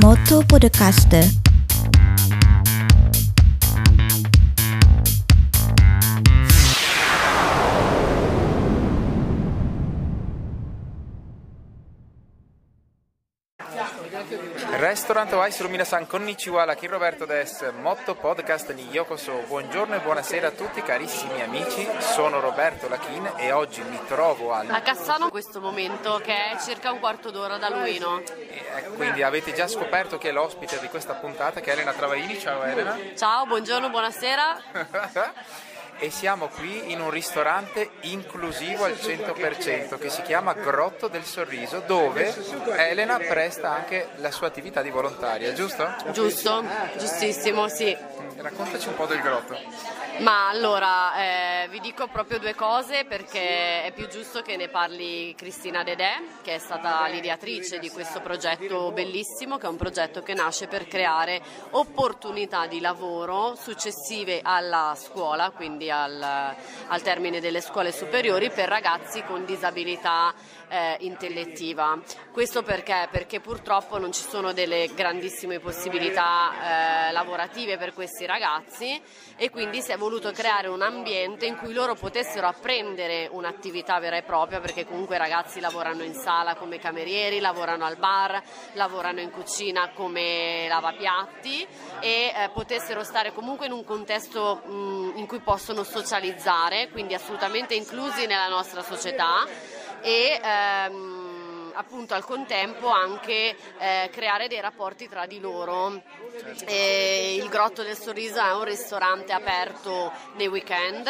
Motto Podcast. Ristorante Vice Luminasan, konnichiwa, la Roberto des, Motto Podcast di Yokoso. Buongiorno e buonasera a tutti carissimi amici, sono Roberto Lachin e oggi mi trovo a Cassano in questo momento, che è circa un quarto d'ora da Luino. Quindi avete già scoperto chi è l'ospite di questa puntata, che è Elena Travaini. Ciao Elena. Ciao, buongiorno, buonasera. E siamo qui in un ristorante inclusivo al 100% che si chiama Grotto del Sorriso, dove Elena presta anche la sua attività di volontaria, giusto? Giusto, giustissimo, sì. Raccontaci un po' del grotto. Ma allora, vi dico proprio due cose perché è più giusto che ne parli Cristina Dedè, che è stata l'ideatrice di questo progetto bellissimo, che è un progetto che nasce per creare opportunità di lavoro successive alla scuola, quindi al termine delle scuole superiori, per ragazzi con disabilità intellettiva. Questo perché? Perché purtroppo non ci sono delle grandissime possibilità lavorative per questi ragazzi, e quindi si è voluto creare un ambiente in cui loro potessero apprendere un'attività vera e propria, perché comunque i ragazzi lavorano in sala come camerieri, lavorano al bar, lavorano in cucina come lavapiatti, e potessero stare comunque in un contesto in cui possono socializzare, quindi assolutamente inclusi nella nostra società, e appunto al contempo anche creare dei rapporti tra di loro. E il Grotto del Sorriso è un ristorante aperto nei weekend,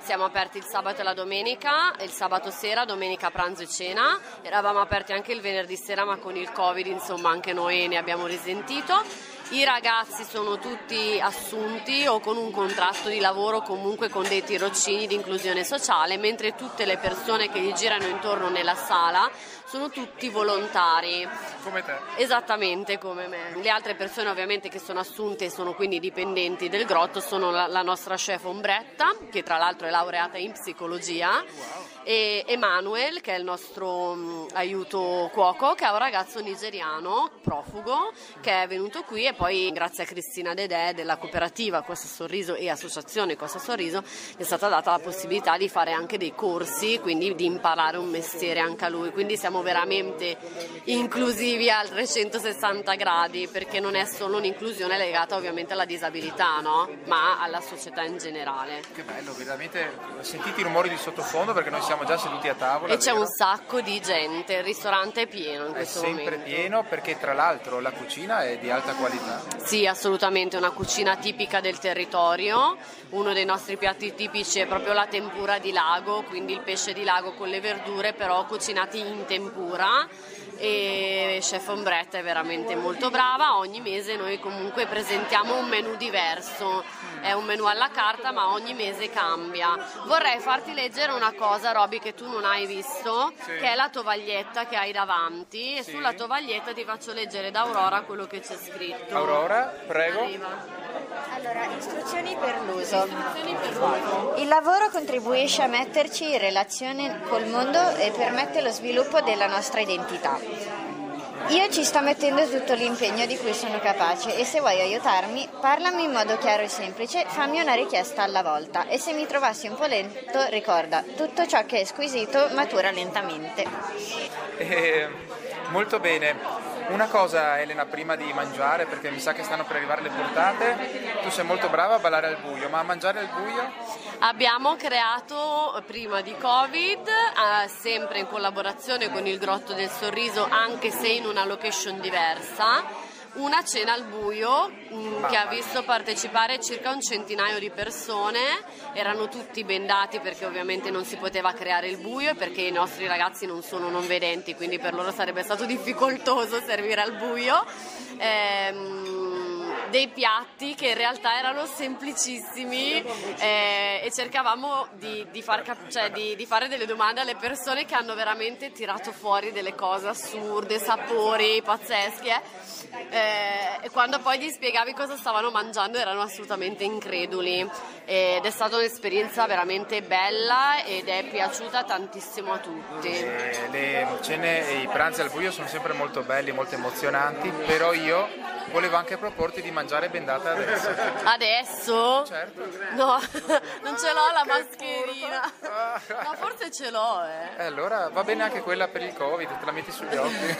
siamo aperti il sabato e la domenica, il sabato sera, domenica pranzo e cena, eravamo aperti anche il venerdì sera, ma con il Covid insomma anche noi ne abbiamo risentito. I ragazzi sono tutti assunti o con un contratto di lavoro, comunque con dei tirocini di inclusione sociale, mentre tutte le persone che gli girano intorno nella sala sono tutti volontari. Come te. Esattamente come me. Le altre persone ovviamente che sono assunte e sono quindi dipendenti del grotto sono la nostra chef Ombretta, che tra l'altro è laureata in psicologia, wow, e Emmanuel, che è il nostro aiuto cuoco, che è un ragazzo nigeriano profugo che è venuto qui, e poi grazie a Cristina Dedè della cooperativa Costa Sorriso e associazione Costa Sorriso è stata data la possibilità di fare anche dei corsi, quindi di imparare un mestiere anche a lui. Quindi siamo veramente inclusivi al 360 gradi, perché non è solo un'inclusione legata ovviamente alla disabilità, no? Ma alla società in generale. Che bello, veramente, sentite i rumori di sottofondo perché noi siamo già seduti a tavola. E c'è un sacco di gente, il ristorante è pieno in questo momento. È sempre pieno, perché tra l'altro la cucina è di alta qualità. Sì, assolutamente, una cucina tipica del territorio. Uno dei nostri piatti tipici è proprio la tempura di lago, quindi il pesce di lago con le verdure, però cucinati in tempura, e chef Ombretta è veramente molto brava. Ogni mese noi comunque presentiamo un menù diverso, è un menù alla carta ma ogni mese cambia. Vorrei farti leggere una cosa, Roby, che tu non hai visto, sì, che è la tovaglietta che hai davanti, e sì, sulla tovaglietta ti faccio leggere da Aurora quello che c'è scritto. Aurora, prego. Arriva. Allora, istruzioni per l'uso. Il lavoro contribuisce a metterci in relazione col mondo e permette lo sviluppo della nostra identità. Io ci sto mettendo tutto l'impegno di cui sono capace, e se vuoi aiutarmi, parlami in modo chiaro e semplice, fammi una richiesta alla volta, e se mi trovassi un po' lento, ricorda, tutto ciò che è squisito matura lentamente. Molto bene. Una cosa, Elena, prima di mangiare, perché mi sa che stanno per arrivare le portate, tu sei molto brava a ballare al buio, ma a mangiare al buio? Abbiamo creato, prima di Covid, sempre in collaborazione con il Grotto del Sorriso, anche se in una location diversa, una cena al buio che ha visto partecipare circa 100 di persone. Erano tutti bendati perché ovviamente non si poteva creare il buio, perché i nostri ragazzi non sono non vedenti, quindi per loro sarebbe stato difficoltoso servire al buio. dei piatti che in realtà erano semplicissimi e cercavamo di fare delle domande alle persone che hanno veramente tirato fuori delle cose assurde, sapori pazzeschi, e quando poi gli spiegavi cosa stavano mangiando erano assolutamente increduli, ed è stata un'esperienza veramente bella ed è piaciuta tantissimo a tutti. Le cene e i pranzi al buio sono sempre molto belli, molto emozionanti, però io volevo anche proporti di mangiare bendata adesso. Adesso? Certo. No, non ce l'ho la mascherina. Ma no, forse ce l'ho, eh. Allora va bene anche quella per il Covid, te la metti sugli occhi.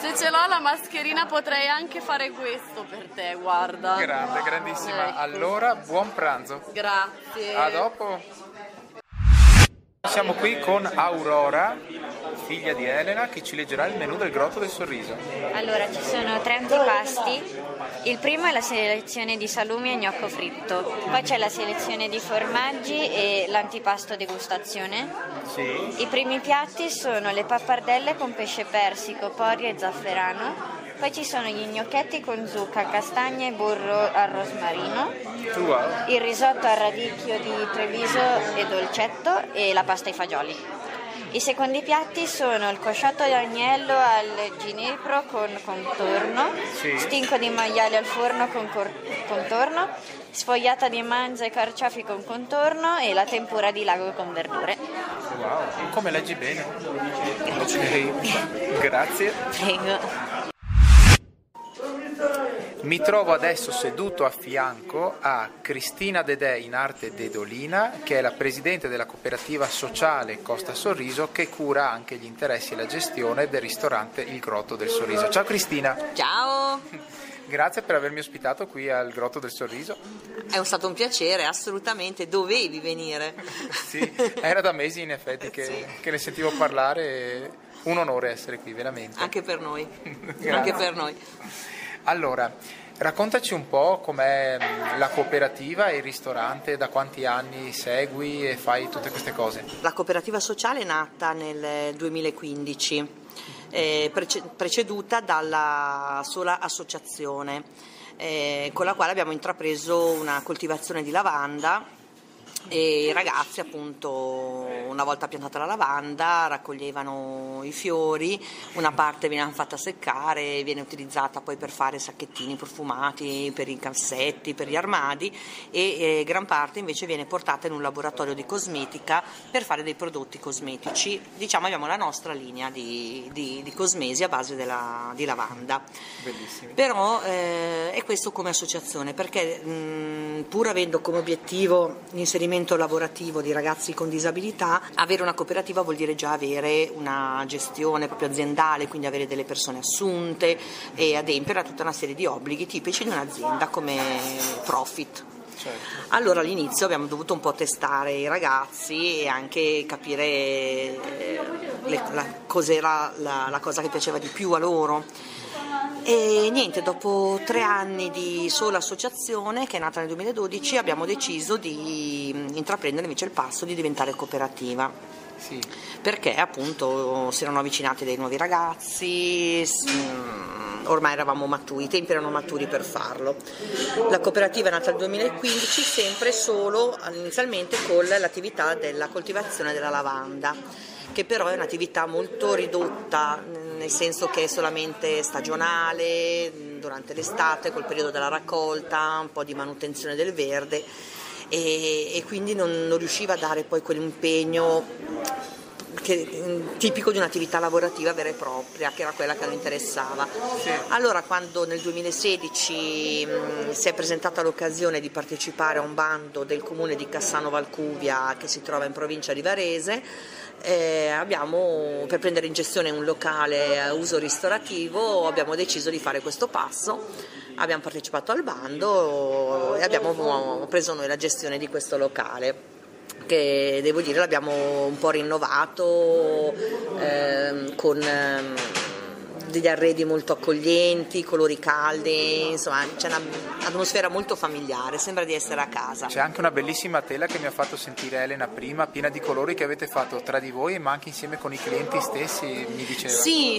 Se ce l'ho la mascherina potrei anche fare questo per te, guarda. Grande, grandissima. Ecco. Allora, buon pranzo. Grazie. A dopo. Siamo qui con Aurora, figlia di Elena, che ci leggerà il menù del Grotto del Sorriso. Allora, ci sono tre antipasti. Il primo è la selezione di salumi e gnocco fritto, poi c'è la selezione di formaggi e l'antipasto degustazione. Sì. I primi piatti sono le pappardelle con pesce persico, porri e zafferano. Poi ci sono gli gnocchetti con zucca, castagne e burro al rosmarino, il risotto al radicchio di Treviso e dolcetto e la pasta ai fagioli. I secondi piatti sono il cosciotto di agnello al ginepro con contorno, stinco di maiale al forno con contorno, sfogliata di manzo e carciofi con contorno e la tempura di lago con verdure. Wow, come leggi bene. Ok, grazie. Prego. Mi trovo adesso seduto a fianco a Cristina Dedè, in arte Dedolina, che è la presidente della cooperativa sociale Costa Sorriso, che cura anche gli interessi e la gestione del ristorante Il Grotto del Sorriso. Ciao Cristina! Ciao! Grazie per avermi ospitato qui al Grotto del Sorriso. È stato un piacere, assolutamente, dovevi venire. Sì, era da mesi in effetti che, sì, che ne sentivo parlare, e un onore essere qui, veramente. Anche per noi, anche per noi. Allora, raccontaci un po' com'è la cooperativa e il ristorante, da quanti anni segui e fai tutte queste cose. La cooperativa sociale è nata nel 2015, preceduta dalla sola associazione, con la quale abbiamo intrapreso una coltivazione di lavanda. E i ragazzi, appunto, una volta piantata la lavanda, raccoglievano i fiori, una parte viene fatta seccare, viene utilizzata poi per fare sacchettini profumati, per i cassetti, per gli armadi, e gran parte invece viene portata in un laboratorio di cosmetica per fare dei prodotti cosmetici. Diciamo, abbiamo la nostra linea di cosmesi a base di lavanda. Bellissimo. Però è questo come associazione, perché pur avendo come obiettivo l'inserimento lavorativo di ragazzi con disabilità, avere una cooperativa vuol dire già avere una gestione proprio aziendale, quindi avere delle persone assunte e adempiere a tutta una serie di obblighi tipici di un'azienda come profit. Certo. Allora all'inizio abbiamo dovuto un po' testare i ragazzi e anche capire cos'era la cosa che piaceva di più a loro. E niente, dopo 3 anni di sola associazione, che è nata nel 2012, abbiamo deciso di intraprendere invece il passo di diventare cooperativa. Sì. Perché appunto si erano avvicinati dei nuovi ragazzi, ormai eravamo maturi, i tempi erano maturi per farlo. La cooperativa è nata nel 2015, sempre solo inizialmente con l'attività della coltivazione della lavanda, che però è un'attività molto ridotta, nel senso che è solamente stagionale, durante l'estate, col periodo della raccolta, un po' di manutenzione del verde, e quindi non riusciva a dare poi quell'impegno tipico di un'attività lavorativa vera e propria, che era quella che lo interessava. Sì. Allora, quando nel 2016 si è presentata l'occasione di partecipare a un bando del comune di Cassano Valcuvia, che si trova in provincia di Varese, per prendere in gestione un locale a uso ristorativo, abbiamo deciso di fare questo passo. Abbiamo partecipato al bando e abbiamo preso noi la gestione di questo locale, che devo dire l'abbiamo un po' rinnovato, con degli arredi molto accoglienti, colori caldi, insomma c'è un'atmosfera molto familiare, sembra di essere a casa. C'è anche una bellissima tela che mi ha fatto sentire Elena prima, piena di colori che avete fatto tra di voi ma anche insieme con i clienti stessi, mi diceva. Sì,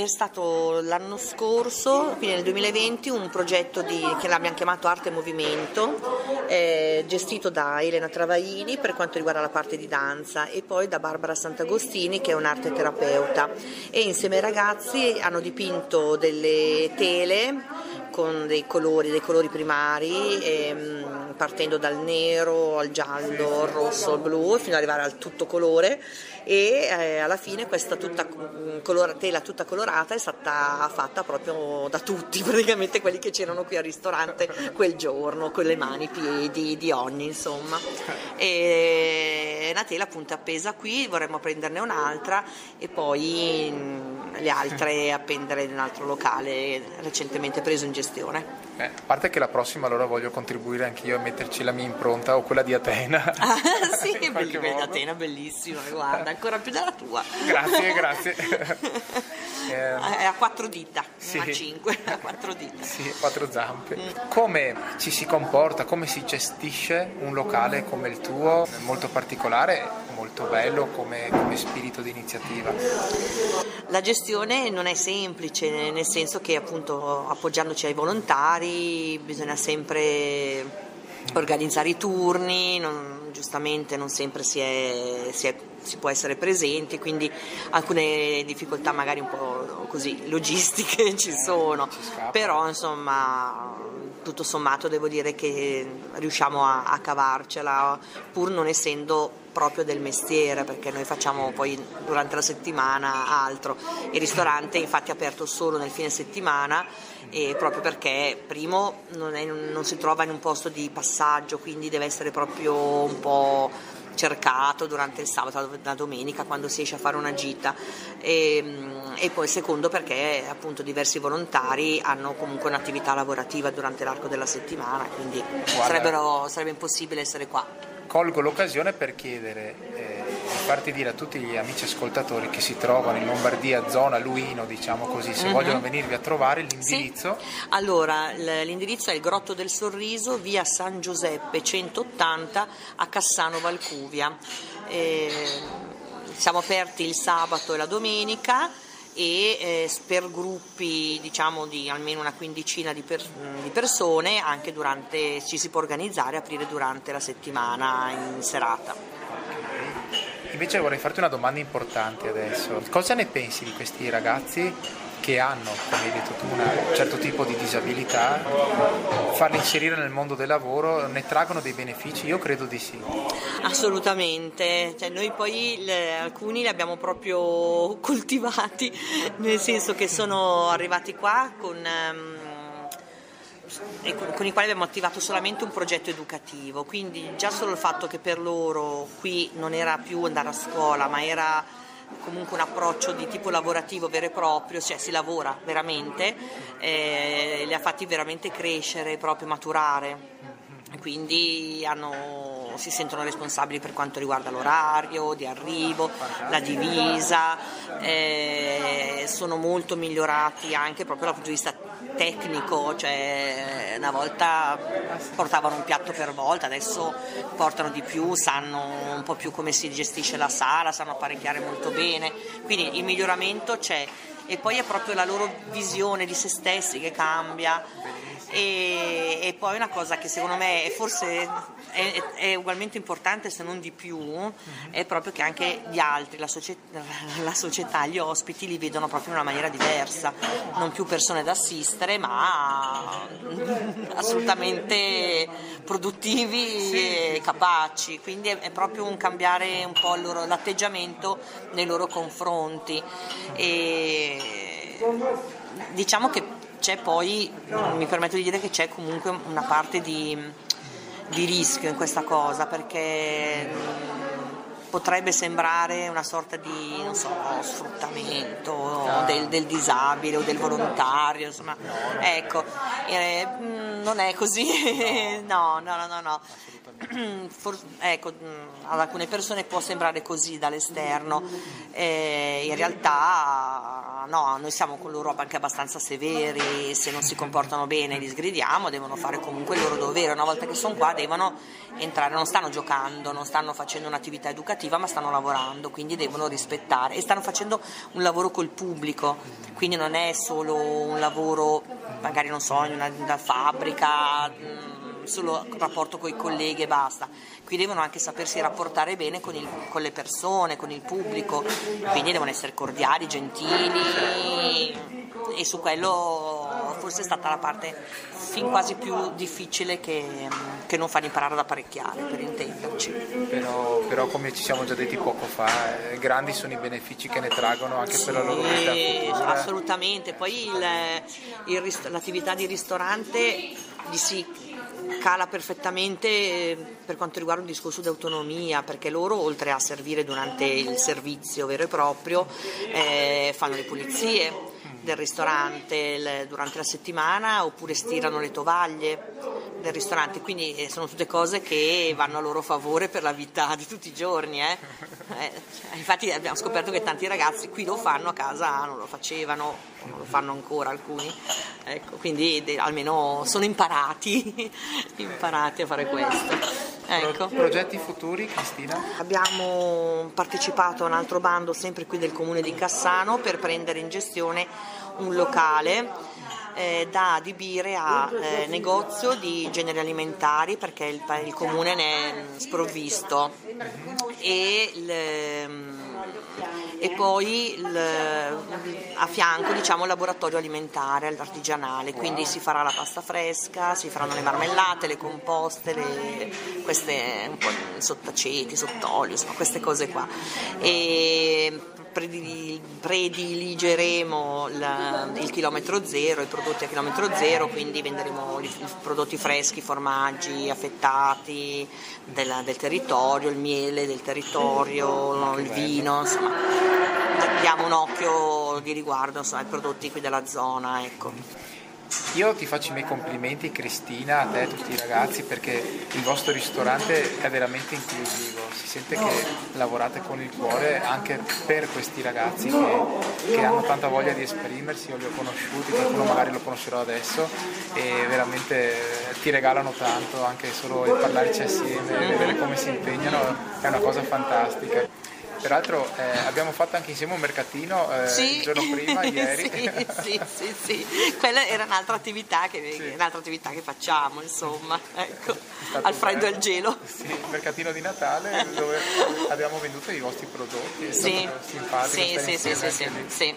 è stato l'anno scorso, quindi nel 2020, un progetto che l'abbiamo chiamato Arte e Movimento, gestito da Elena Travaini per quanto riguarda la parte di danza e poi da Barbara Sant'Agostini che è un'arte terapeuta, e insieme ai ragazzi hanno dipinto delle tele con dei colori primari, partendo dal nero al giallo, al rosso, al blu, fino ad arrivare al tutto colore, e alla fine questa tela tutta colorata è stata fatta proprio da tutti, praticamente quelli che c'erano qui al ristorante quel giorno, con le mani, i piedi, di ogni, insomma. E la tela appunto appesa qui, vorremmo prenderne un'altra e poi le altre appendere in un altro locale recentemente preso in gestione. A parte che la prossima allora voglio contribuire anch'io a metterci la mia impronta, o quella di Atena. Ah, sì, Atena bellissima, guarda, ancora più della tua. Grazie. A 4 dita, sì. A 5, a 4 dita. Sì, 4 zampe. Come ci si comporta, come si gestisce un locale come il tuo, molto particolare, molto bello come spirito di iniziativa? La gestione non è semplice, nel senso che appunto appoggiandoci ai volontari bisogna sempre organizzare i turni, giustamente non sempre si può essere presenti, quindi alcune difficoltà magari un po' così logistiche ci sono, però insomma tutto sommato devo dire che riusciamo a cavarcela, pur non essendo proprio del mestiere, perché noi facciamo poi durante la settimana altro. Il ristorante infatti è aperto solo nel fine settimana, e proprio perché primo non si trova in un posto di passaggio, quindi deve essere proprio un po' cercato durante il sabato, la domenica, quando si esce a fare una gita, e poi secondo perché appunto diversi volontari hanno comunque un'attività lavorativa durante l'arco della settimana, quindi sarebbe impossibile essere qua. Colgo l'occasione per chiedere di farti dire a tutti gli amici ascoltatori che si trovano in Lombardia, zona Luino, diciamo così, se vogliono venirvi a trovare, l'indirizzo. Sì. Allora, l'indirizzo è il Grotto del Sorriso, via San Giuseppe 180 a Cassano Valcuvia. Siamo aperti il sabato e la domenica, e per gruppi diciamo di almeno una quindicina di persone, anche durante ci si può organizzare e aprire durante la settimana in serata. Okay. Invece vorrei farti una domanda importante adesso. Cosa ne pensi di questi ragazzi che hanno, come hai detto tu, un certo tipo di disabilità? Farli inserire nel mondo del lavoro, ne traggono dei benefici? Io credo di sì. Assolutamente, cioè, noi poi alcuni li abbiamo proprio coltivati, nel senso che sono arrivati qua con i quali abbiamo attivato solamente un progetto educativo, quindi già solo il fatto che per loro qui non era più andare a scuola, ma era comunque un approccio di tipo lavorativo vero e proprio, cioè si lavora veramente, li ha fatti veramente crescere, proprio maturare, quindi si sentono responsabili per quanto riguarda l'orario di arrivo, la divisa, sono molto migliorati anche proprio dal punto di vista tecnico, cioè una volta portavano un piatto per volta, adesso portano di più, sanno un po' più come si gestisce la sala, sanno apparecchiare molto bene, quindi il miglioramento c'è, e poi è proprio la loro visione di se stessi che cambia. E poi una cosa che secondo me forse è ugualmente importante, se non di più, è proprio che anche gli altri, la società, gli ospiti li vedono proprio in una maniera diversa, non più persone da assistere ma assolutamente produttivi, sì, e capaci, quindi è proprio un cambiare un po' l'atteggiamento nei loro confronti, e diciamo che c'è poi, mi permetto di dire che c'è comunque una parte di rischio in questa cosa, perché potrebbe sembrare una sorta di, non so, sfruttamento del disabile o del volontario, insomma, ecco, non è così, no. Ecco, ad alcune persone può sembrare così dall'esterno, in realtà no, noi siamo con l'Europa anche abbastanza severi, se non si comportano bene li sgridiamo, devono fare comunque il loro dovere, una volta che sono qua devono entrare, non stanno giocando, non stanno facendo un'attività educativa, ma stanno lavorando, quindi devono rispettare e stanno facendo un lavoro col pubblico, quindi non è solo un lavoro magari, non so, in una fabbrica, solo rapporto con i colleghi e basta, qui devono anche sapersi rapportare bene con le persone, con il pubblico, quindi devono essere cordiali, gentili, e su quello forse è stata la parte fin quasi più difficile che non fanno imparare ad apparecchiare, per intenderci. Però come ci siamo già detti poco fa, grandi sono i benefici che ne traggono anche per la loro vita futura. Assolutamente, poi l'attività di ristorante di sì cala perfettamente per quanto riguarda un discorso di autonomia, perché loro, oltre a servire durante il servizio vero e proprio, fanno le pulizie del ristorante durante la settimana, oppure stirano le tovaglie del ristorante, quindi sono tutte cose che vanno a loro favore per la vita di tutti i giorni. Infatti abbiamo scoperto che tanti ragazzi qui lo fanno, a casa non lo facevano, non lo fanno ancora alcuni, ecco, quindi almeno sono imparati a fare questo. Ecco. Progetti futuri, Cristina? Abbiamo partecipato a un altro bando sempre qui del comune di Cassano per prendere in gestione un locale da adibire a negozio di generi alimentari, perché il comune ne è sprovvisto, e poi a fianco, diciamo, il laboratorio alimentare artigianale, quindi si farà la pasta fresca, si faranno le marmellate, le composte, queste un po' sottaceti, sott'olio, insomma queste cose qua, e prediligeremo il chilometro zero, i prodotti a chilometro zero, quindi venderemo i prodotti freschi, formaggi affettati del territorio, il miele del territorio, il vino, insomma diamo un occhio di riguardo, insomma, ai prodotti qui della zona, ecco. Io ti faccio i miei complimenti, Cristina, a te e a tutti i ragazzi, perché il vostro ristorante è veramente inclusivo, si sente che lavorate con il cuore anche per questi ragazzi che hanno tanta voglia di esprimersi. Io li ho conosciuti, qualcuno magari lo conoscerò adesso, e veramente ti regalano tanto, anche solo il parlarci assieme, vedere come si impegnano è una cosa fantastica. Peraltro abbiamo fatto anche insieme un mercatino il giorno prima, ieri. Sì. Quella era un'altra attività che facciamo, insomma, ecco, al freddo e al gelo. Sì, il mercatino di Natale dove abbiamo venduto i vostri prodotti, è stato simpatico. Sì.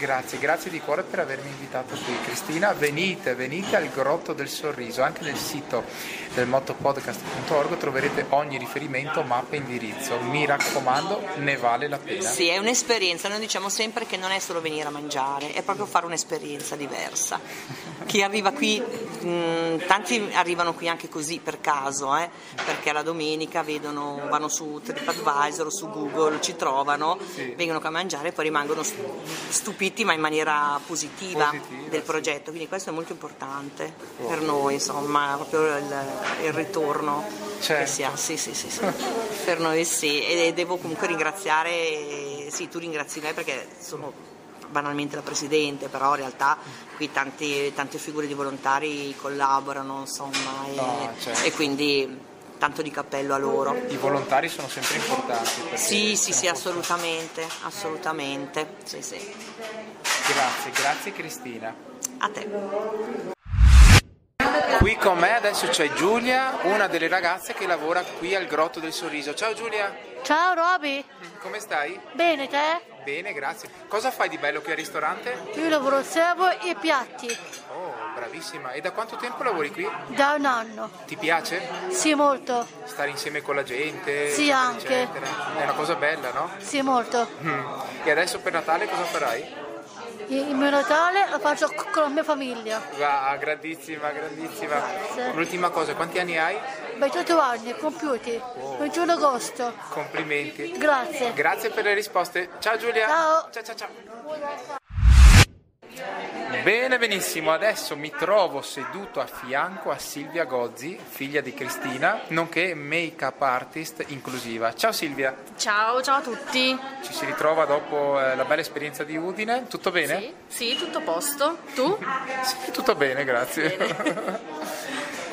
Grazie di cuore per avermi invitato qui, Cristina. Venite al Grotto del Sorriso, anche nel sito del mottopodcast.org troverete ogni riferimento, mappa e indirizzo. Mi raccomando, ne vale la pena. Sì, è un'esperienza, noi diciamo sempre che non è solo venire a mangiare, è proprio fare un'esperienza diversa. Chi arriva qui, tanti arrivano qui anche così per caso, perché la domenica vanno su TripAdvisor o su Google, ci trovano, vengono a mangiare e poi rimangono stupiti, ma in maniera positiva del progetto, quindi questo è molto importante per noi, insomma, proprio il ritorno che si ha, sì. Per noi sì, e devo comunque ringraziare, tu ringrazi me perché sono banalmente la presidente, però in realtà qui tante figure di volontari collaborano, insomma, e quindi tanto di cappello a loro. I volontari sono sempre importanti. Sì, assolutamente. Sì. Grazie Cristina. A te. Qui con me adesso c'è Giulia, una delle ragazze che lavora qui al Grotto del Sorriso. Ciao Giulia. Ciao Roby. Come stai? Bene, te? Bene, grazie. Cosa fai di bello qui al ristorante? Io lavoro al servo e piatti. Oh, bravissima. E da quanto tempo lavori qui? Da un anno. Ti piace? Sì, molto. Stare insieme con la gente? Sì, anche. Eccetera. È una cosa bella, no? Sì, molto. E adesso per Natale cosa farai? il mio Natale lo faccio con la mia famiglia. Va, grandissima, grandissima. Sì. L'ultima cosa, quanti anni hai? 28 anni, compiuti, wow. 21 agosto. Complimenti. Grazie. Grazie per le risposte. Ciao Giulia. Ciao. Ciao, ciao, ciao. Bene, benissimo, adesso mi trovo seduto a fianco a Silvia Gozzi, figlia di Cristina, nonché make-up artist inclusiva. Ciao Silvia. Ciao, ciao a tutti. Ci si ritrova dopo la bella esperienza di Udine, tutto bene? Sì, sì, tutto a posto. Tu? Sì, tutto bene, grazie. Bene.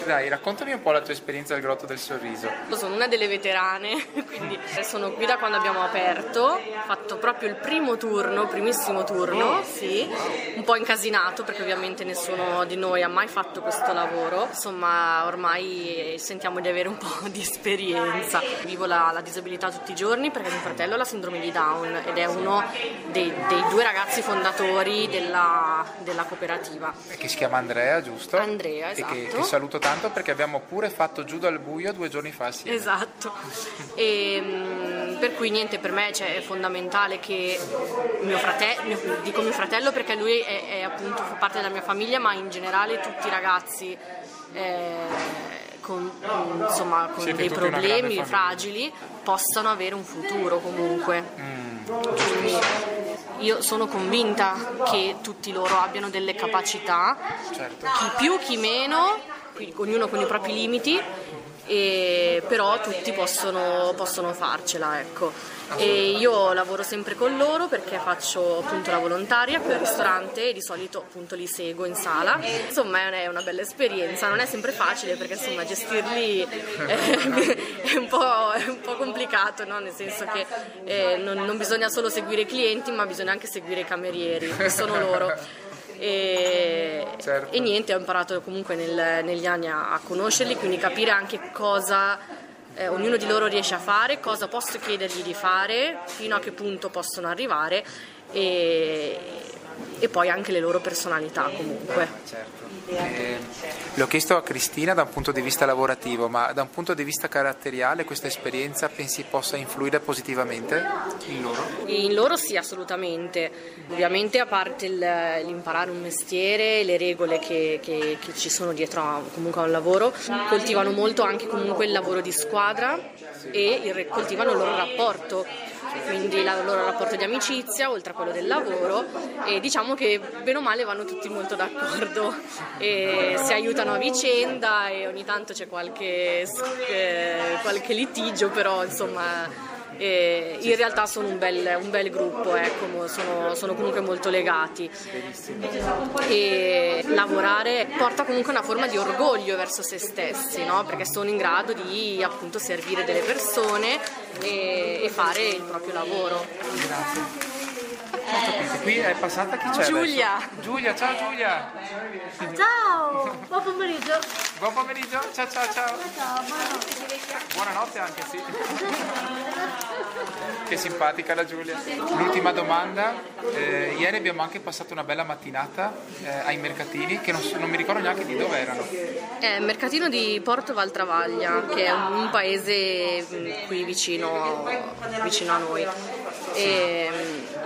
Dai, raccontami un po' la tua esperienza al Grotto del Sorriso. Io sono una delle veterane, quindi sono qui da quando abbiamo aperto, ho fatto proprio il primo turno, primissimo turno, sì, un po' incasinato perché ovviamente nessuno di noi ha mai fatto questo lavoro, insomma ormai sentiamo di avere un po' di esperienza. Vivo la disabilità tutti i giorni perché mio fratello ha la sindrome di Down ed è uno dei due ragazzi fondatori della cooperativa. Che si chiama Andrea, giusto? Andrea, esatto. E che saluto tanto. Perché abbiamo pure fatto Judo al buio 2 giorni fa assieme. Esatto. E per cui niente, per me è fondamentale che mio fratello perché lui è appunto fa parte della mia famiglia, ma in generale tutti i ragazzi con dei problemi fragili possano avere un futuro comunque. Quindi io sono convinta che tutti loro abbiano delle capacità, certo. Chi più chi meno, ognuno con i propri limiti, e però tutti possono farcela, ecco. E io lavoro sempre con loro perché faccio appunto la volontaria per il ristorante e di solito appunto li seguo in sala. Insomma è una bella esperienza, non è sempre facile perché insomma gestirli è un po' complicato, no? Nel senso che non bisogna solo seguire i clienti ma bisogna anche seguire i camerieri, che sono loro. Certo. E niente, ho imparato comunque negli anni a conoscerli, quindi capire anche cosa ognuno di loro riesce a fare, cosa posso chiedergli di fare, fino a che punto possono arrivare e poi anche le loro personalità comunque. Certo. L'ho chiesto a Cristina da un punto di vista lavorativo, ma da un punto di vista caratteriale questa esperienza pensi possa influire positivamente in loro? In loro sì, assolutamente. Ovviamente a parte l'imparare un mestiere, le regole che ci sono dietro comunque a un lavoro, coltivano molto anche comunque il lavoro di squadra e coltivano il loro rapporto. Quindi il loro rapporto di amicizia oltre a quello del lavoro, e diciamo che bene o male vanno tutti molto d'accordo e si aiutano a vicenda e ogni tanto c'è qualche litigio, però insomma in realtà sono un bel gruppo, ecco, sono comunque molto legati. E lavorare porta comunque una forma di orgoglio verso se stessi, no? Perché sono in grado di appunto servire delle persone e fare il proprio lavoro. Grazie. Qui è passata, chi c'è? Giulia. Adesso? Giulia, ciao Giulia. Ciao, buon pomeriggio. Buon pomeriggio, ciao ciao ciao. Buonanotte anche, sì. Che simpatica la Giulia. L'ultima domanda, ieri abbiamo anche passato una bella mattinata ai mercatini, che non mi ricordo neanche di dove erano. Il mercatino di Porto Valtravaglia, che è un paese qui vicino a noi.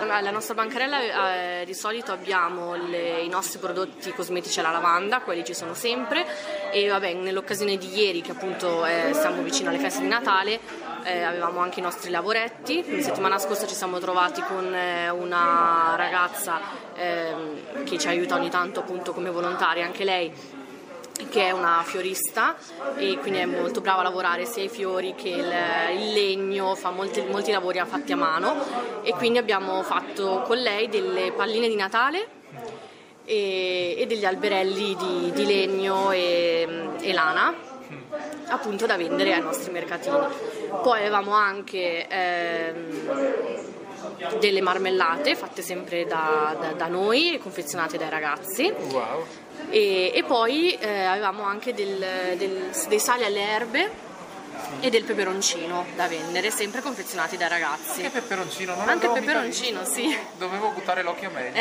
Alla nostra bancarella di solito abbiamo i nostri prodotti cosmetici alla lavanda, quelli ci sono sempre, e vabbè, nell'occasione di ieri che appunto siamo vicino alle feste di Natale avevamo anche i nostri lavoretti. La settimana scorsa ci siamo trovati con una ragazza che ci aiuta ogni tanto appunto come volontaria, anche lei, che è una fiorista e quindi è molto brava a lavorare sia i fiori che il legno, fa molti lavori fatti a mano, e quindi abbiamo fatto con lei delle palline di Natale e degli alberelli di legno e lana, appunto da vendere ai nostri mercatini. Poi avevamo anche delle marmellate fatte sempre da noi, confezionate dai ragazzi. Wow. E poi avevamo anche dei sali alle erbe e del peperoncino da vendere, sempre confezionati dai ragazzi. Anche peperoncino, non anche peperoncino, sì. Dovevo buttare l'occhio meglio.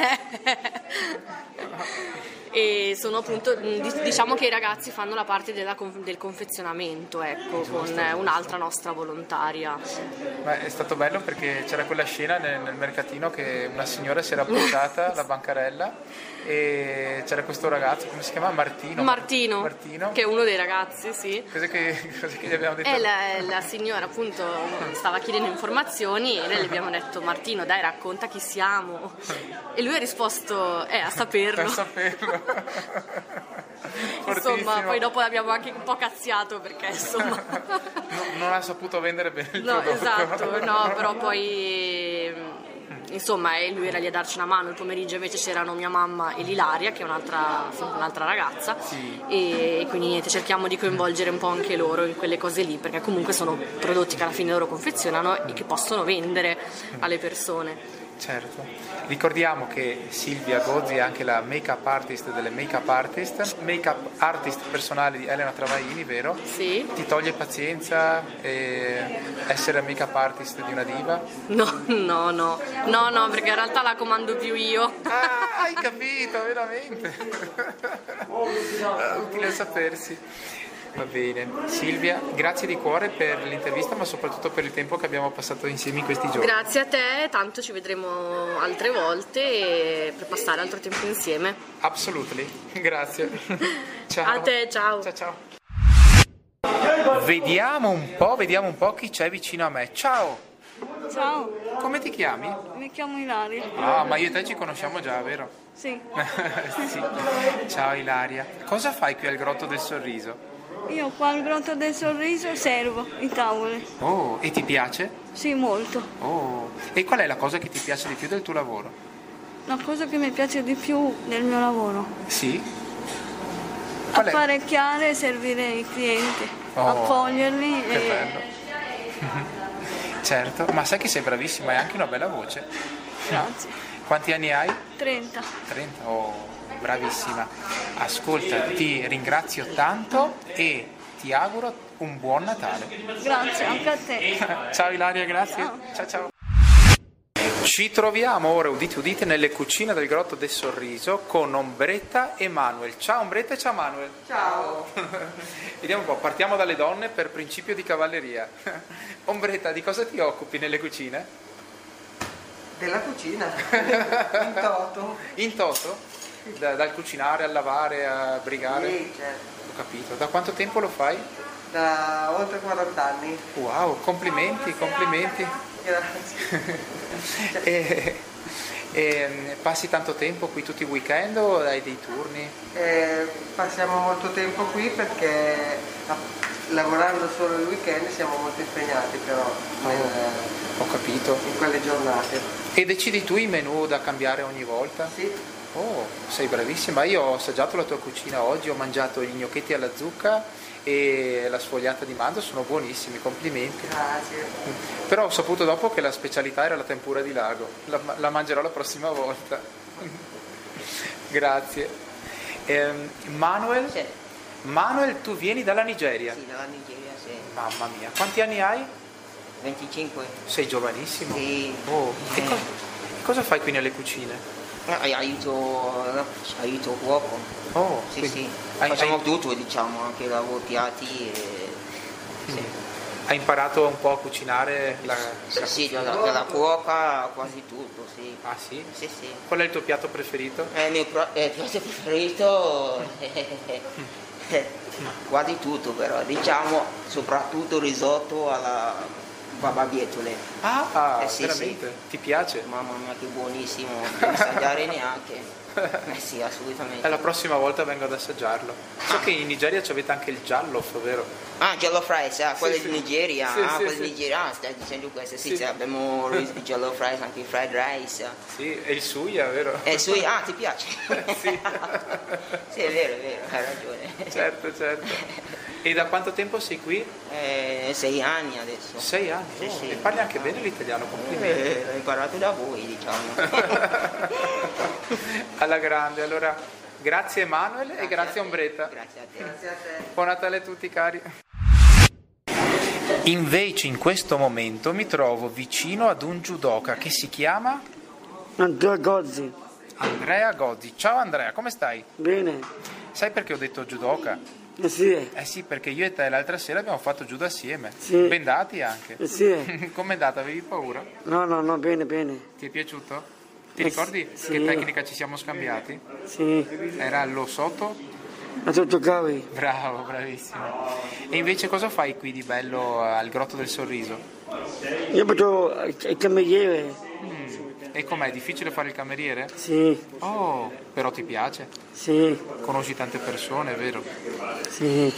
e sono appunto, diciamo che i ragazzi fanno la parte del confezionamento, ecco, con un'altra nostra volontaria. Ma è stato bello perché c'era quella scena nel mercatino che una signora si era bruciata la bancarella e c'era questo ragazzo, come si chiama? Martino, che è uno dei ragazzi, sì. Cos'è che gli abbiamo detto? La signora appunto stava chiedendo informazioni e noi gli abbiamo detto: Martino, dai, racconta chi siamo. E lui ha risposto: a saperlo. Insomma, poi dopo l'abbiamo anche un po' cazziato perché insomma non ha saputo vendere bene il prodotto. Esatto, no, però poi insomma, lui era lì a darci una mano. Il pomeriggio invece c'erano mia mamma e Lilaria, che è un'altra ragazza, sì. E quindi niente, cerchiamo di coinvolgere un po' anche loro in quelle cose lì, perché comunque sono prodotti che alla fine loro confezionano e che possono vendere alle persone. Certo, ricordiamo che Silvia Gozzi è anche la make-up artist delle make-up artist personale di Elena Travaini, vero? Sì. Ti toglie pazienza essere make-up artist di una diva? No, perché in realtà la comando più io. Ah, hai capito, veramente? Utile a sapersi. Va bene, Silvia, grazie di cuore per l'intervista, ma soprattutto per il tempo che abbiamo passato insieme in questi giorni. Grazie a te, tanto ci vedremo altre volte per passare altro tempo insieme. Absolutely, grazie. Ciao. A te, ciao. Ciao, ciao. Vediamo un po' chi c'è vicino a me. Ciao. Ciao. Come ti chiami? Mi chiamo Ilaria. Ah, ma io e te ci conosciamo già, vero? Sì. Sì. Ciao Ilaria. Cosa fai qui al Grotto del Sorriso? Io qua al Grotto del Sorriso servo i tavoli. Oh, e ti piace? Sì, molto. Oh, e qual è la cosa che ti piace di più del tuo lavoro? La cosa che mi piace di più del mio lavoro? Sì. Apparecchiare e servire i clienti, accoglierli. Che bello. Certo, ma sai che sei bravissima, hai anche una bella voce. Grazie. Quanti anni hai? 30. 30, oh. Bravissima. Ascolta, ti ringrazio tanto e ti auguro un buon Natale. Grazie, anche a te. Ciao Ilaria, grazie. Ciao. Ci troviamo ora, udite, nelle cucine del Grotto del Sorriso con Ombretta e Manuel. Ciao Ombretta e ciao Manuel. Ciao. Vediamo un po', partiamo dalle donne per principio di cavalleria. Ombretta, di cosa ti occupi nelle cucine? Della cucina. In toto. In toto? Dal cucinare, al lavare, a brigare? Sì, certo. Ho capito. Da quanto tempo lo fai? Da oltre 40 anni. Wow, complimenti. Grazie. E passi tanto tempo qui tutti i weekend o hai dei turni? Passiamo molto tempo qui perché lavorando solo il weekend siamo molto impegnati però. Ho capito. In quelle giornate. E decidi tu i menù da cambiare ogni volta? Sì. Oh, sei bravissima, io ho assaggiato la tua cucina oggi, ho mangiato gli gnocchetti alla zucca e la sfogliata di manzo, sono buonissimi, complimenti. Grazie. Però ho saputo dopo che la specialità era la tempura di lago, la mangerò la prossima volta. Grazie. Manuel? Sì. Manuel, tu vieni dalla Nigeria? Sì, dalla Nigeria, sì. Mamma mia, quanti anni hai? 25. Sei giovanissimo? Sì. Oh. Sì. E cosa fai qui nelle cucine? Aiuto cuoco. Oh, sì, sì. Facciamo tutto, diciamo, anche lavori, piatti. Sì. Hai imparato un po' a cucinare? Dalla cuoca quasi tutto, sì. Ah sì? Sì, sì. Qual è il tuo piatto preferito? Il mio piatto preferito quasi tutto però, diciamo, soprattutto risotto alla babietole. Sì, veramente? Sì. Ti piace? Mamma mia, che buonissimo, non assaggiare neanche. Sì, assolutamente. La prossima volta vengo ad assaggiarlo. So che in Nigeria avete anche il jollof, vero? Ah, jollof rice, quello di Nigeria. Stai dicendo questo? Sì, sì. Abbiamo il jollof rice, anche il fried rice. Sì, e il suya, vero? E il suya, ti piace? Sì. Sì, è vero, hai ragione. Certo. E da quanto tempo sei qui? 6 anni adesso. 6 anni? Sì, oh, sì. E parli anche bene l'italiano, complimenti. L'ho imparato da voi, diciamo. Alla grande, allora grazie Emanuel, grazie e grazie Ombretta. Grazie a te. Buon Natale a tutti cari. Invece in questo momento mi trovo vicino ad un judoka che si chiama? Andrea Gozzi. Andrea Gozzi. Ciao Andrea, come stai? Bene. Sai perché ho detto judoka? Sì. Sì, perché io e te l'altra sera abbiamo fatto judo assieme. Sì. Bendati anche. Sì. Com'è andata? Avevi paura? No, bene. Ti è piaciuto? Ti ricordi che tecnica ci siamo scambiati? Sì. Era lo sotto? Ma tu toccavi? Bravo, bravissimo. E invece cosa fai qui di bello al Grotto del Sorriso? Io faccio il cameriere. E com'è? È difficile fare il cameriere? Sì. Oh, però ti piace? Sì. Conosci tante persone, vero? Sì.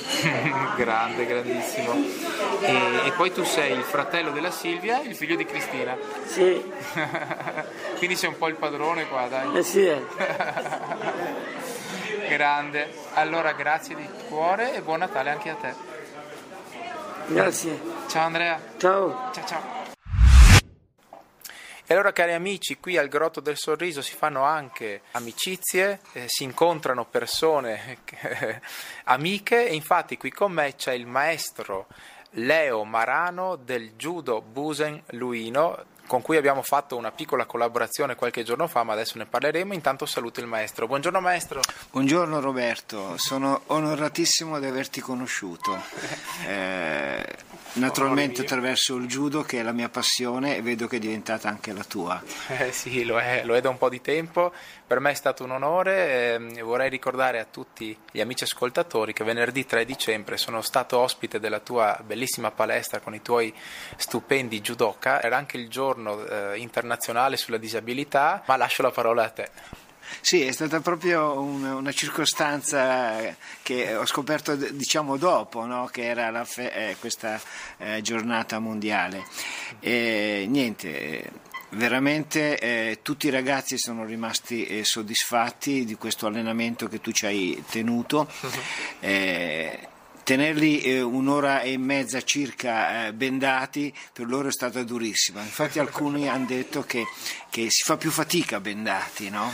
Grande, grandissimo. E poi tu sei il fratello della Silvia e il figlio di Cristina? Sì. Quindi sei un po' il padrone qua, dai. Sì. Grande, allora grazie di cuore e buon Natale anche a te. Grazie. Ciao Andrea. Ciao. E allora cari amici, qui al Grotto del Sorriso si fanno anche amicizie, si incontrano persone amiche, e infatti qui con me c'è il maestro Leo Marano del Judo Bu-sen Luino, con cui abbiamo fatto una piccola collaborazione qualche giorno fa, ma adesso ne parleremo. Intanto saluto il maestro. Buongiorno maestro. Buongiorno Roberto, sono onoratissimo di averti conosciuto. Naturalmente attraverso il judo, che è la mia passione, e vedo che è diventata anche la tua. Sì, lo è da un po' di tempo. Per me è stato un onore, e vorrei ricordare a tutti gli amici ascoltatori che venerdì 3 dicembre sono stato ospite della tua bellissima palestra con i tuoi stupendi judoka. Era anche il giorno internazionale sulla disabilità, ma lascio la parola a te. Sì, è stata proprio una circostanza che ho scoperto diciamo dopo, no? Che era questa giornata mondiale, e niente, veramente tutti i ragazzi sono rimasti soddisfatti di questo allenamento che tu ci hai tenuto. Tenerli un'ora e mezza circa bendati per loro è stata durissima, infatti alcuni hanno detto che si fa più fatica bendati, no?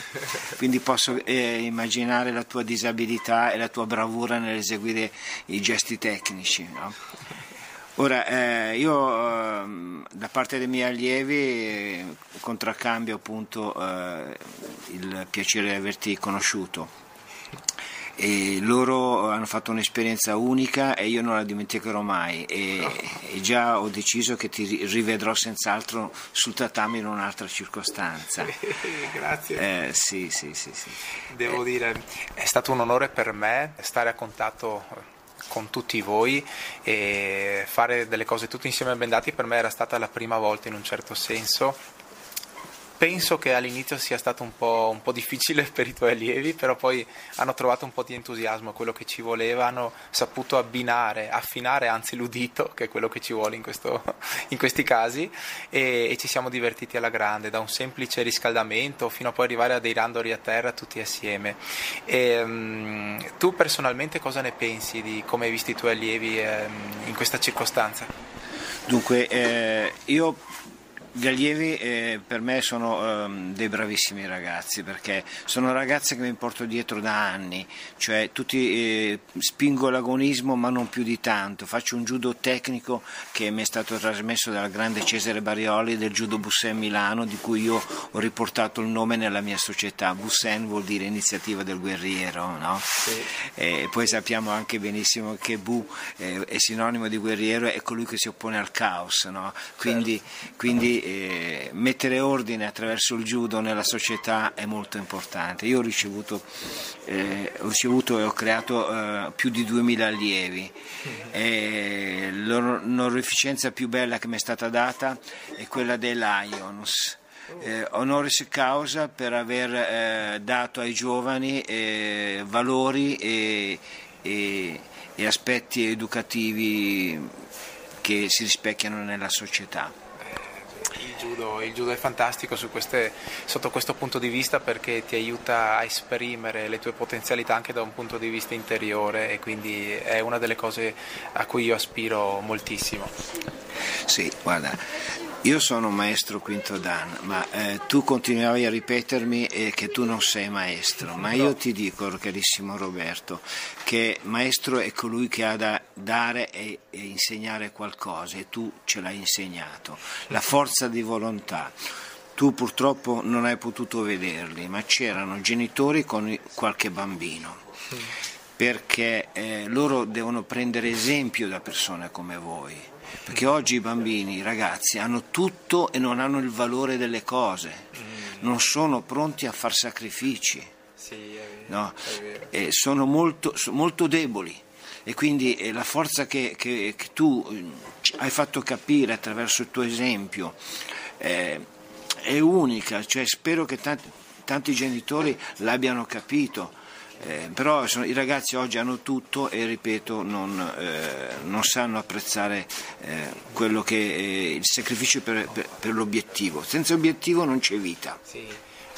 Quindi posso immaginare la tua disabilità e la tua bravura nell'eseguire i gesti tecnici, no? Ora, io da parte dei miei allievi contraccambio appunto il piacere di averti conosciuto. E loro hanno fatto un'esperienza unica e io non la dimenticherò mai, e già ho deciso che ti rivedrò senz'altro sul tatami in un'altra circostanza. Grazie. Sì. Devo dire, è stato un onore per me stare a contatto con tutti voi e fare delle cose tutti insieme a bendati. Per me era stata la prima volta, in un certo senso. Penso che all'inizio sia stato un po' difficile per i tuoi allievi, però poi hanno trovato un po' di entusiasmo, quello che ci voleva, hanno saputo affinare anzi l'udito, che è quello che ci vuole in questi casi, e ci siamo divertiti alla grande, da un semplice riscaldamento fino a poi arrivare a dei randori a terra tutti assieme. Tu personalmente cosa ne pensi di come hai visto i tuoi allievi in questa circostanza? Dunque, gli allievi per me sono dei bravissimi ragazzi, perché sono ragazzi che mi porto dietro da anni, cioè tutti spingo l'agonismo ma non più di tanto, faccio un judo tecnico che mi è stato trasmesso dal grande Cesare Barioli del Judo Bu-sen Milano, di cui io ho riportato il nome nella mia società. Bu-sen vuol dire iniziativa del guerriero, no? Sì. Poi sappiamo anche benissimo che Bu è sinonimo di guerriero, è colui che si oppone al caos, no? Quindi mettere ordine attraverso il judo nella società è molto importante. Io ho ricevuto e ho creato più di 2000 allievi. L'onorificenza più bella che mi è stata data è quella dei Lions, honoris causa per aver dato ai giovani valori e aspetti educativi che si rispecchiano nella società. Il judo è fantastico sotto questo punto di vista, perché ti aiuta a esprimere le tue potenzialità anche da un punto di vista interiore, e quindi è una delle cose a cui io aspiro moltissimo. Sì, guarda, io sono maestro quinto dan, ma tu continuavi a ripetermi che tu non sei maestro, ma io ti dico, carissimo Roberto, che maestro è colui che ha da dare e insegnare qualcosa, e tu ce l'hai insegnato, la forza di volontà. tu purtroppo non hai potuto vederli, ma c'erano genitori con qualche bambino, perché loro devono prendere esempio da persone come voi, perché oggi i bambini, i ragazzi hanno tutto e non hanno il valore delle cose, non sono pronti a far sacrifici, no? Sono molto deboli. E quindi la forza che tu hai fatto capire attraverso il tuo esempio è unica, cioè spero che tanti genitori l'abbiano capito, però i ragazzi oggi hanno tutto e ripeto non sanno apprezzare quello che è il sacrificio per l'obiettivo. Senza obiettivo non c'è vita. Sì.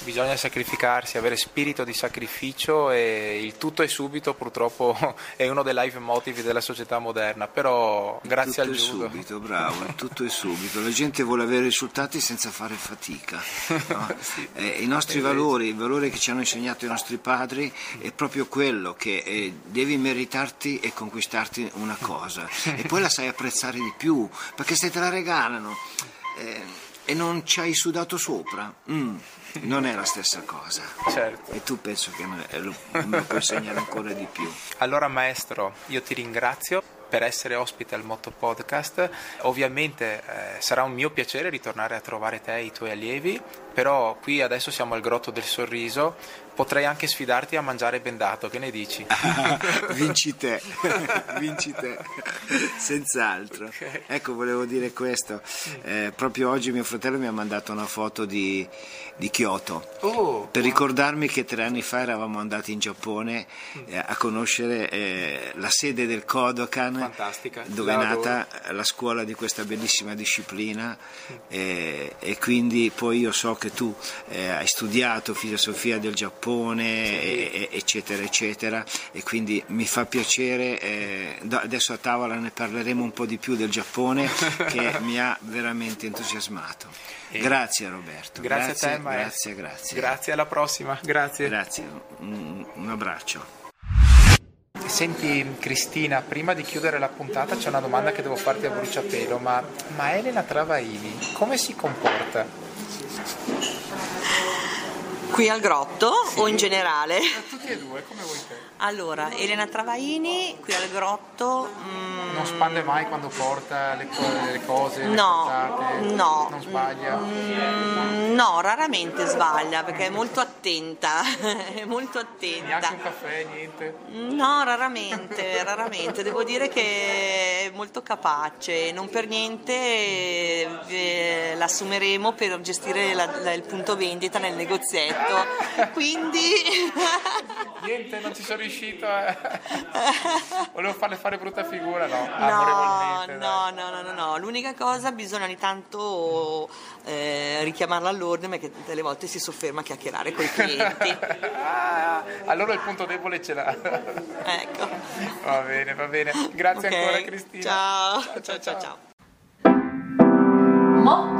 Bisogna sacrificarsi, avere spirito di sacrificio, e il tutto è subito purtroppo è uno dei life motive della società moderna, però grazie al judo. Subito, bravo, tutto è subito, la gente vuole avere risultati senza fare fatica, no? Sì, i nostri valori, il valore che ci hanno insegnato i nostri padri è proprio quello che devi meritarti e conquistarti una cosa e poi la sai apprezzare di più, perché se te la regalano e non ci hai sudato sopra, non è la stessa cosa. Certo. E tu penso che me lo puoi insegnare ancora di più. Allora maestro, io ti ringrazio per essere ospite al Motto Podcast. Ovviamente sarà un mio piacere ritornare a trovare te e i tuoi allievi, però qui adesso siamo al Grotto del Sorriso, potrei anche sfidarti a mangiare bendato, che ne dici? Vinci te, vinci te, senz'altro. Okay. Ecco, volevo dire questo, proprio oggi mio fratello mi ha mandato una foto di Kyoto, per ricordarmi che 3 anni fa eravamo andati in Giappone a conoscere la sede del Kodokan. Fantastica. Dove è nata la scuola di questa bellissima disciplina, e quindi poi io so che tu hai studiato filosofia del Giappone, eccetera eccetera, e quindi mi fa piacere, adesso a tavola ne parleremo un po' di più del Giappone che mi ha veramente entusiasmato. Grazie Roberto, grazie a te, grazie, grazie, alla prossima, grazie, un abbraccio. Senti Cristina, prima di chiudere la puntata c'è una domanda che devo farti a bruciapelo, ma Elena Travaini come si comporta? Qui al grotto, sì, o in generale? A tutti e due, come vuoi te. Allora, Elena Travaini qui al grotto... non spande mai quando porta le cose, no, non sbaglia? No, raramente sbaglia perché è molto attenta, è molto attenta. Neanche un caffè, niente? No, raramente, devo dire che è molto capace, non per niente l'assumeremo per gestire il punto vendita nel negozietto, quindi... Niente, non ci sono riuscito, volevo farle fare brutta figura, no. L'unica cosa, bisogna ogni tanto richiamarla all'ordine, perché tutte le volte si sofferma a chiacchierare con i clienti. Allora il punto debole ce l'ha. Ecco. Va bene. Grazie ancora Cristina. Ciao.